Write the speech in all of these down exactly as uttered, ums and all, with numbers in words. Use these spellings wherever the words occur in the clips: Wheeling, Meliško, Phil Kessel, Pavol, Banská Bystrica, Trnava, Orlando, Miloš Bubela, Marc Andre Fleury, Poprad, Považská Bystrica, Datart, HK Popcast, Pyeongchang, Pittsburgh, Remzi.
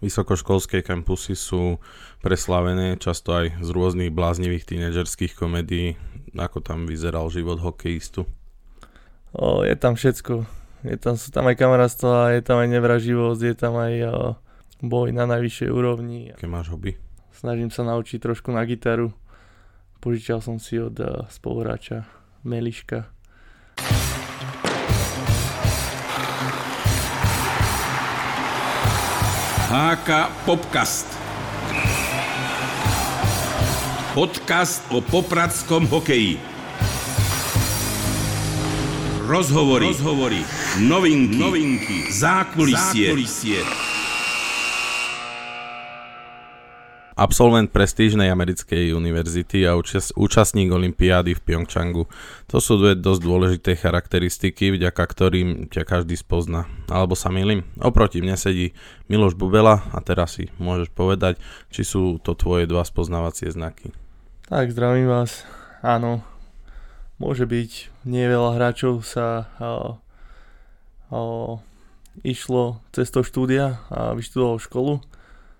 Vysokoškolské kampusy sú preslavené často aj z rôznych bláznivých tínedžerských komédií. Ako tam vyzeral život hokejistu? O, je tam všetko. Je tam, sú tam aj kamarátstva, je tam aj nevraživosť, je tam aj o, boj na najvyššej úrovni. Aké máš hobby? Snažím sa naučiť trošku na gitaru. Požičal som si od uh, spoluhráča Meliška. há ká Popcast. Podcast o popradskom hokeji. Rozhovory, Rozhovory. Novinky, novinky. Zákulisie. Zákulisie. Absolvent prestížnej americkej univerzity a účast, účastník olympiády v Pyeongchangu. To sú dve dosť dôležité charakteristiky, vďaka ktorým ťa každý spozná. Alebo sa milím. Oproti mne sedí Miloš Bubela a teraz si môžeš povedať, či sú to tvoje dva spoznávacie znaky. Tak, zdravím vás. Áno, môže byť, nie veľa hráčov sa o, o, išlo cestou štúdia a vyštudovalo školu,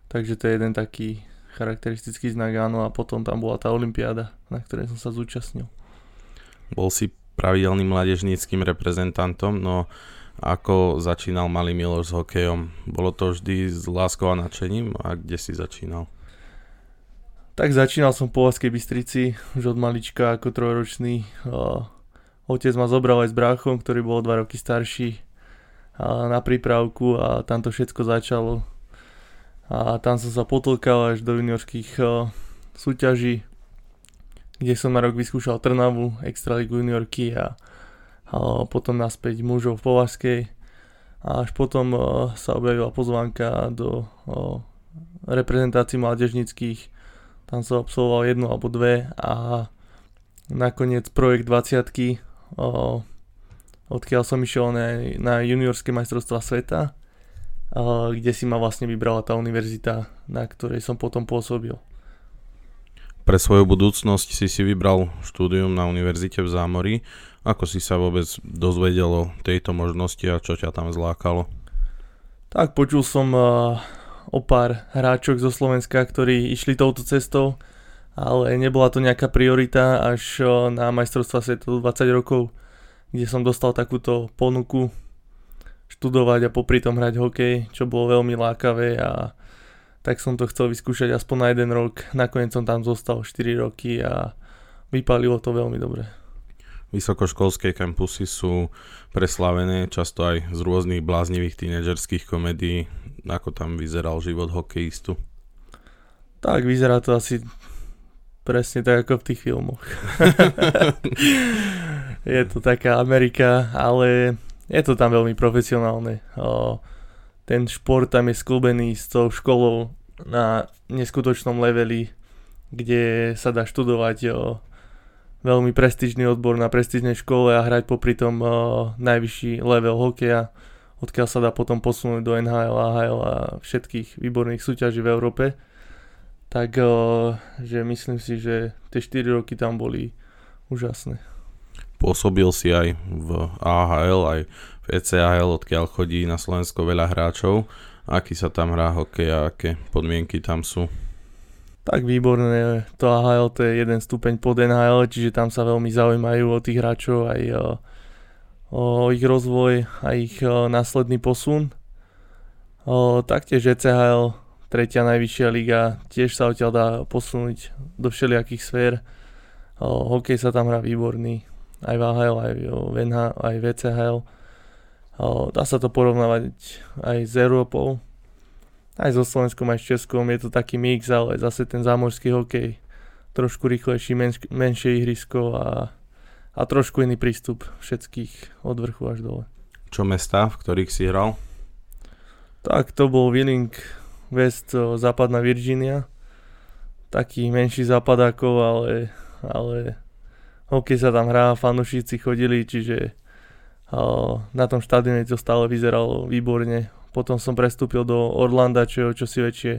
takže to je jeden taký charakteristický znak, áno, a potom tam bola tá olympiáda, na ktorej som sa zúčastnil. Bol si pravidelným mládežníckym reprezentantom, no ako začínal malý Miloš s hokejom? Bolo to vždy s láskou a nadšením a kde si začínal? Tak začínal som v Považskej Bystrici už od malička ako trojročný. Otec ma zobral aj s bráchom, ktorý bol dva roky starší, na prípravku a tam to všetko začalo. A tam som sa potlkal až do juniorských uh, súťaží, kde som na rok vyskúšal Trnavu, extraligu juniorky a uh, potom naspäť mužov v Považskej. A až potom uh, sa objavila pozvánka do uh, reprezentácií mládežníckych. Tam som absolvoval jednu alebo dve a nakoniec projekt dvadsiatky, uh, odkiaľ som išiel na, na juniorské majstrovstvá sveta, kde si ma vlastne vybrala tá univerzita, na ktorej som potom pôsobil. Pre svoju budúcnosť si si vybral štúdium na univerzite v Zámorí. Ako si sa vôbec dozvedel o tejto možnosti a čo ťa tam zlákalo? Tak počul som uh, o pár hráčok zo Slovenska, ktorí išli touto cestou, ale nebola to nejaká priorita až uh, na majstrovstvá sveta dvadsať rokov, kde som dostal takúto ponuku študovať a popri tom hrať hokej, čo bolo veľmi lákavé a tak som to chcel vyskúšať aspoň na jeden rok. Nakoniec som tam zostal štyri roky a vypálilo to veľmi dobre. Vysokoškolské kampusy sú preslavené často aj z rôznych bláznivých tínedžerských komédií. Ako tam vyzeral život hokejistu? Tak vyzerá to asi presne tak ako v tých filmoch. Je to taká Amerika, ale je to tam veľmi profesionálne. O, ten šport tam je sklbený s tou školou na neskutočnom leveli, kde sa dá študovať o, veľmi prestížny odbor na prestížnej škole a hrať popri tom o, najvyšší level hokeja, odkiaľ sa dá potom posunúť do en há el, á há el a všetkých výborných súťaží v Európe. Tak o, že myslím si, že tie štyri roky tam boli úžasné. Pôsobil si aj v á há el, aj v é cé há el, odkiaľ chodí na Slovensko veľa hráčov. Aký sa tam hrá hokej a aké podmienky tam sú? Tak výborné, to á há el to je jeden stupeň pod en há el, čiže tam sa veľmi zaujímajú o tých hráčov, aj o, o ich rozvoj a ich o, následný posun. O, taktiež é cé há el, tretia najvyššia liga, tiež sa odtiaľ dá posunúť do všelijakých sfér. O, hokej sa tam hrá výborný. Aj v á há el, aj v en há el, aj v é cé há el. Dá sa to porovnávať aj s Európou, aj so Slovenskom, aj s Českom. Je to taký mix, ale zase ten zámorský hokej. Trošku rýchlejší, menš- menšie ihrisko a, a trošku iný prístup všetkých od vrchu až dole. Čo mestá, v ktorých si hral? Tak to bol Wheeling, West, západná Virginia. Taký menší západákov, ale... ale hokej sa tam hrá, fanúšici chodili, čiže ó, na tom štádione to stále vyzeralo výborne. Potom som prestúpil do Orlanda, čo je čosi väčšie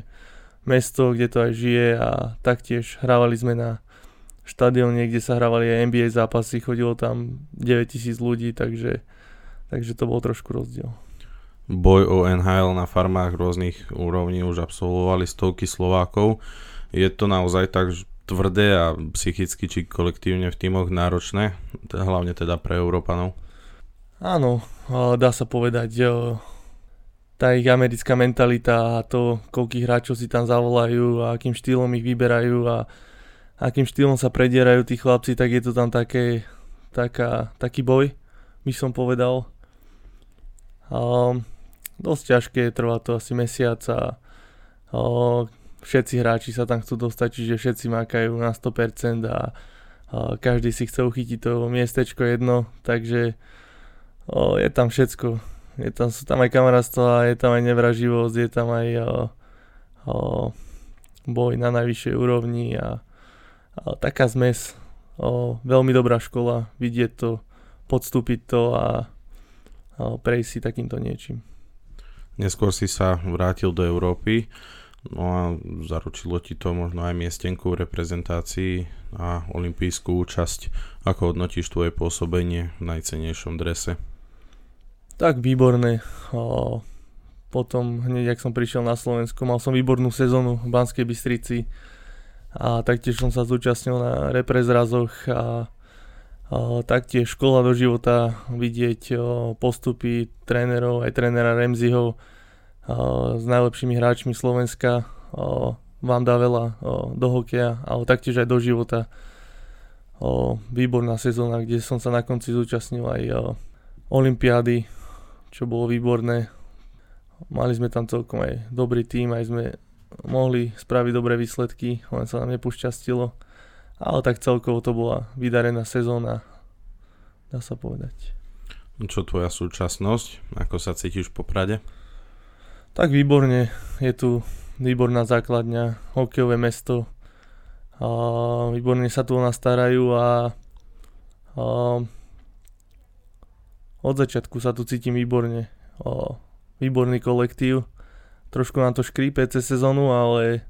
mesto, kde to aj žije a taktiež hrávali sme na štádione, kde sa hrávali aj en bí ej zápasy, chodilo tam deväťtisíc ľudí, takže, takže to bol trošku rozdiel. boj o en há el na farmách rôznych úrovní už absolvovali stovky Slovákov. Je to naozaj tak tvrdé a psychicky či kolektívne v tímoch náročné, hlavne teda pre Európanov? Áno, dá sa povedať, tá ich americká mentalita a to, koľkých hráčov si tam zavolajú a akým štýlom ich vyberajú a akým štýlom sa predierajú tí chlapci, tak je to tam také, taká, taký boj, by som povedal. Um, dosť ťažké, trvá to asi mesiac a um, všetci hráči sa tam chcú dostať, čiže všetci mákajú na sto percent a um, každý si chce uchytiť to miestečko jedno, takže um, je tam všetko. Je tam, sú tam aj kamarátstva, je tam aj nevraživosť, je tam aj o, o, boj na najvyššej úrovni a, a taká zmes. O, veľmi dobrá škola, vidieť to, podstúpiť to a, a prejsť si takýmto niečím. Neskôr si sa vrátil do Európy, no a zaručilo ti to možno aj miestenku v reprezentácii a olympijskú účasť. Ako hodnotíš tvoje pôsobenie v najcennejšom drese? Tak výborné. O, potom hneď, ak som prišiel na Slovensko, mal som výbornú sezónu v Banskej Bystrici a taktiež som sa zúčastnil na reprezrazoch a o, taktiež škola do života, vidieť o, postupy trénerov, aj trénera Remziho o, s najlepšími hráčmi Slovenska o, vám dá veľa o, do hokeja, ale taktiež aj do života. O, výborná sezóna, kde som sa na konci zúčastnil aj o, olympiády, čo bolo výborné. Mali sme tam celkom aj dobrý tím, aj sme mohli spraviť dobré výsledky, len sa nám nepošťastilo. Ale tak celkovo to bola vydarená sezóna, dá sa povedať. Čo tvoja súčasnosť? Ako sa cítiš po Prade? Tak výborne. Je tu výborná základňa, hokejové mesto. A výborne sa tu o nás starajú a, a od začiatku sa tu cítim výborne. O, výborný kolektív. Trošku nám to škrípe cez sezónu, ale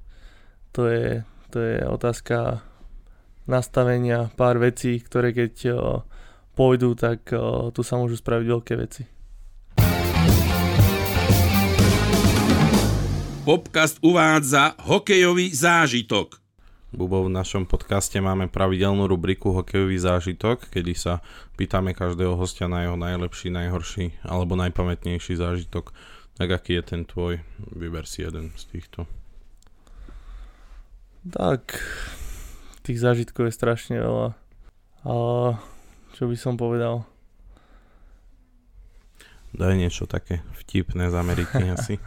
to je, to je otázka nastavenia pár vecí, ktoré keď o, pôjdu, tak o, tu sa môžu spraviť veľké veci. Popcast uvádza hokejový zážitok. Bubo, v našom podcaste máme pravidelnú rubriku Hokejový zážitok, kedy sa pýtame každého hostia na jeho najlepší, najhorší alebo najpamätnejší zážitok. Tak aký je ten tvoj? Vyber si jeden z týchto. Tak, tých zážitkov je strašne veľa. A čo by som povedal? Daj niečo také vtipné z Ameriky asi.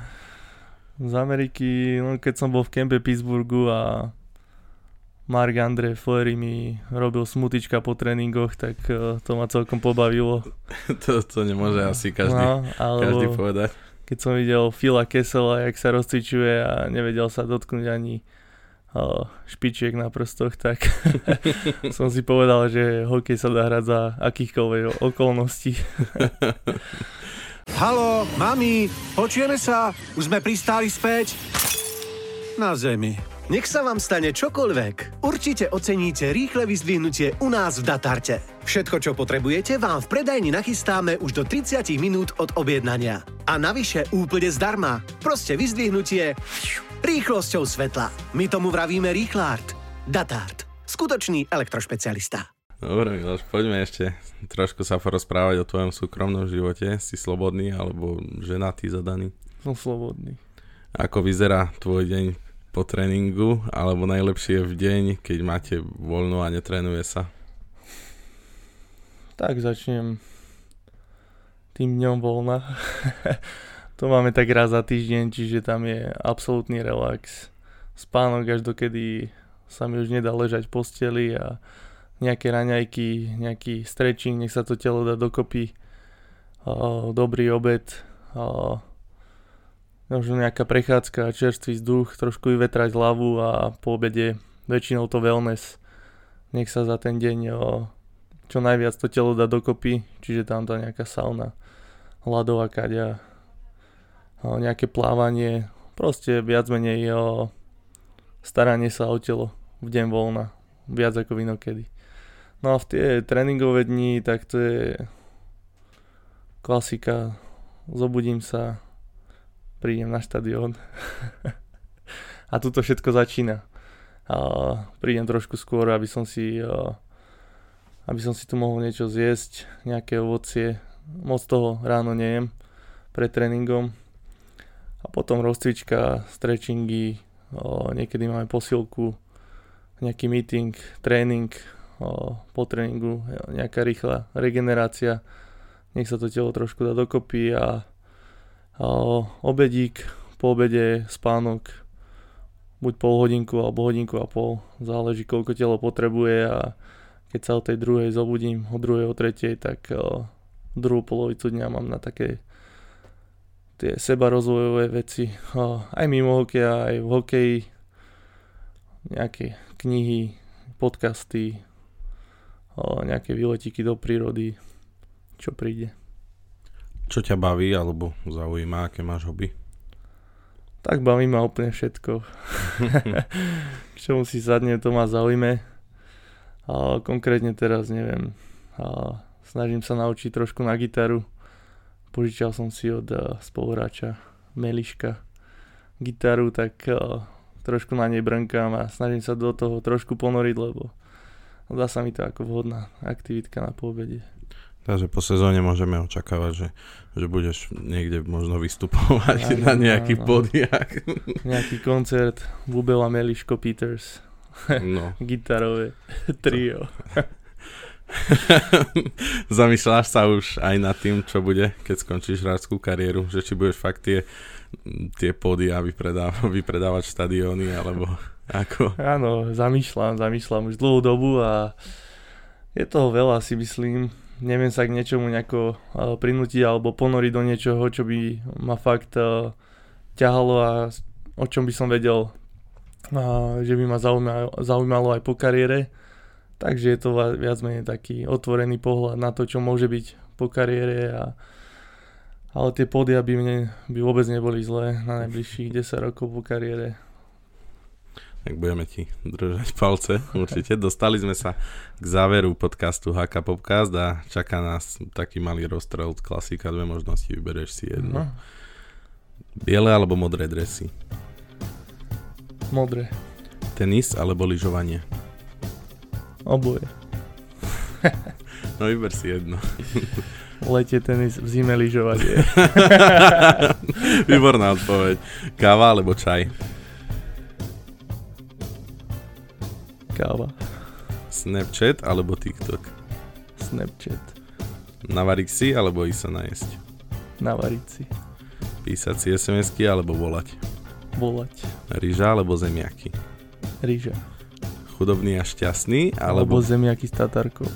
Z Ameriky, no keď som bol v kempe Pittsburghu a Marc Andre Fleury mi robil smutička po tréningoch, tak to ma celkom pobavilo. To, to nemôže asi každý, no, každý povedať. Keď som videl Phila Kessela, jak sa rozcvičuje a nevedel sa dotknúť ani oh, špičiek na prstoch, tak som si povedal, že hokej sa dá hrať za akýchkoľvek okolností. Haló, mami, počujeme sa, už sme pristáli späť na zemi. Nech sa vám stane čokoľvek, určite oceníte rýchle vyzdvihnutie u nás v Datarte. Všetko, čo potrebujete, vám v predajni nachystáme už do tridsať minút od objednania. A navyše úplne zdarma, proste vyzdvihnutie rýchlosťou svetla. My tomu vravíme rýchlart. Datart, skutočný elektrošpecialista. Dobre, Miloš, poďme ešte trošku sa porozprávať o tvojom súkromnom živote. Si slobodný alebo ženatý, zadaný? Som slobodný. Ako vyzerá tvoj deň po tréningu, alebo najlepšie v deň, keď máte voľno a netrénuje sa? Tak začnem tým dňom voľna. To máme tak raz za týždeň, čiže tam je absolútny relax. Spánok, až dokedy sa mi už nedá ležať v posteli a nejaké raňajky, nejaký stretching, nech sa to telo dá dokopy. O, dobrý obed. O, Možno nejaká prechádzka, čerstvý vzduch, trošku vyvetrať hlavu a po obede väčšinou to wellness. Nech sa za ten deň o, čo najviac to telo dá dokopy, čiže tam tá nejaká sauna, ľadová kaďa, o, nejaké plávanie, proste viac menej o, staranie sa o telo v deň voľna, viac ako inokedy. No a v tie tréningové dni, tak to je klasika, zobudím sa, prídem na štadión a tuto všetko začína. Uh, prídem trošku skôr, aby som si uh, aby som si tu mohol niečo zjesť, nejaké ovocie, moc toho ráno nejem pred tréningom a potom rozcvička, stretchingy, uh, niekedy máme posilku, nejaký meeting, tréning, uh, po tréningu nejaká rýchla regenerácia, nech sa to telo trošku dá dokopy a uh, obedík, po obede spánok, buď pol hodinku alebo hodinku a pol, záleží koľko telo potrebuje, a keď sa o tej druhej zobudím, o druhej, o tretej, tak o, druhú polovicu dňa mám na také tie sebarozvojové veci, o, aj mimo hokeja, aj v hokeji, nejaké knihy, podcasty, o, nejaké výletiky do prírody, čo príde. Čo ťa baví alebo zaujíma, aké máš hobby? Tak baví ma úplne všetko. K čomu si sadne, to ma zaujme. A konkrétne teraz neviem. A snažím sa naučiť trošku na gitaru. Požičal som si od a, spoluhráča Meliška gitaru, tak a, trošku na nej brnkám a snažím sa do toho trošku ponoriť, lebo dá sa mi to ako vhodná aktivitka na poobede. Takže po sezóne môžeme očakávať, že, že budeš niekde možno vystupovať aj na nejakých pódiach. Nejaký koncert Bubela, Meliško, Peters. No. Gitarové trio. Zamýšľaš sa už aj nad tým, čo bude, keď skončíš hráčskú kariéru? Že či budeš fakt tie, tie pódia vypredáva, vypredávať štadióny, alebo ako? Áno, zamýšľam, zamýšľam už dlhú dobu a je toho veľa, si myslím. Neviem sa k niečomu nejako uh, prinútiť alebo ponoriť do niečoho, čo by ma fakt uh, ťahalo a o čom by som vedel, uh, že by ma zaujímalo, zaujímalo aj po kariére. Takže je to viac menej taký otvorený pohľad na to, čo môže byť po kariére. A, ale tie pódia by mne by vôbec neboli zlé na najbližších desať rokov po kariére. Tak budeme ti držať palce, určite. Dostali sme sa k záveru podcastu há ká Popcast a čaká nás taký malý rozstrel od klasika, dve možnosti, vybereš si jedno. No. Biele alebo modré dresy? Modré. Tenis alebo lyžovanie? Oboje. No vyber si jedno. V lete tenis, v zime lyžovanie. Výborná odpoveď. Káva alebo čaj? Káva. Snapchat alebo TikTok? Snapchat. Navariť si alebo ísť sa najesť? Navariť si. Písať si es em esky alebo volať? Volať. Ryža alebo zemiaky? Ryža. Chudobný a šťastný alebo... Alebo zemiaky s tatarkou.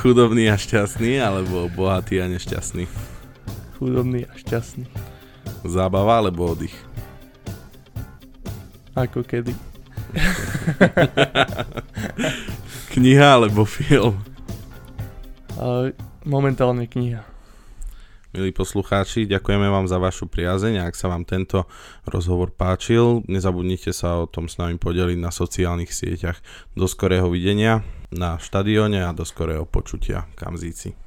Chudobný a šťastný alebo bohatý a nešťastný? Chudobný a šťastný. Zábava alebo oddych? Ako kedy. Kniha alebo film? Momentálne kniha. Milí poslucháči, ďakujeme vám za vašu priazeň a ak sa vám tento rozhovor páčil, nezabudnite sa o tom s nami podeliť na sociálnych sieťach. Do skorého videnia na štadióne a do skorého počutia, kamzíci.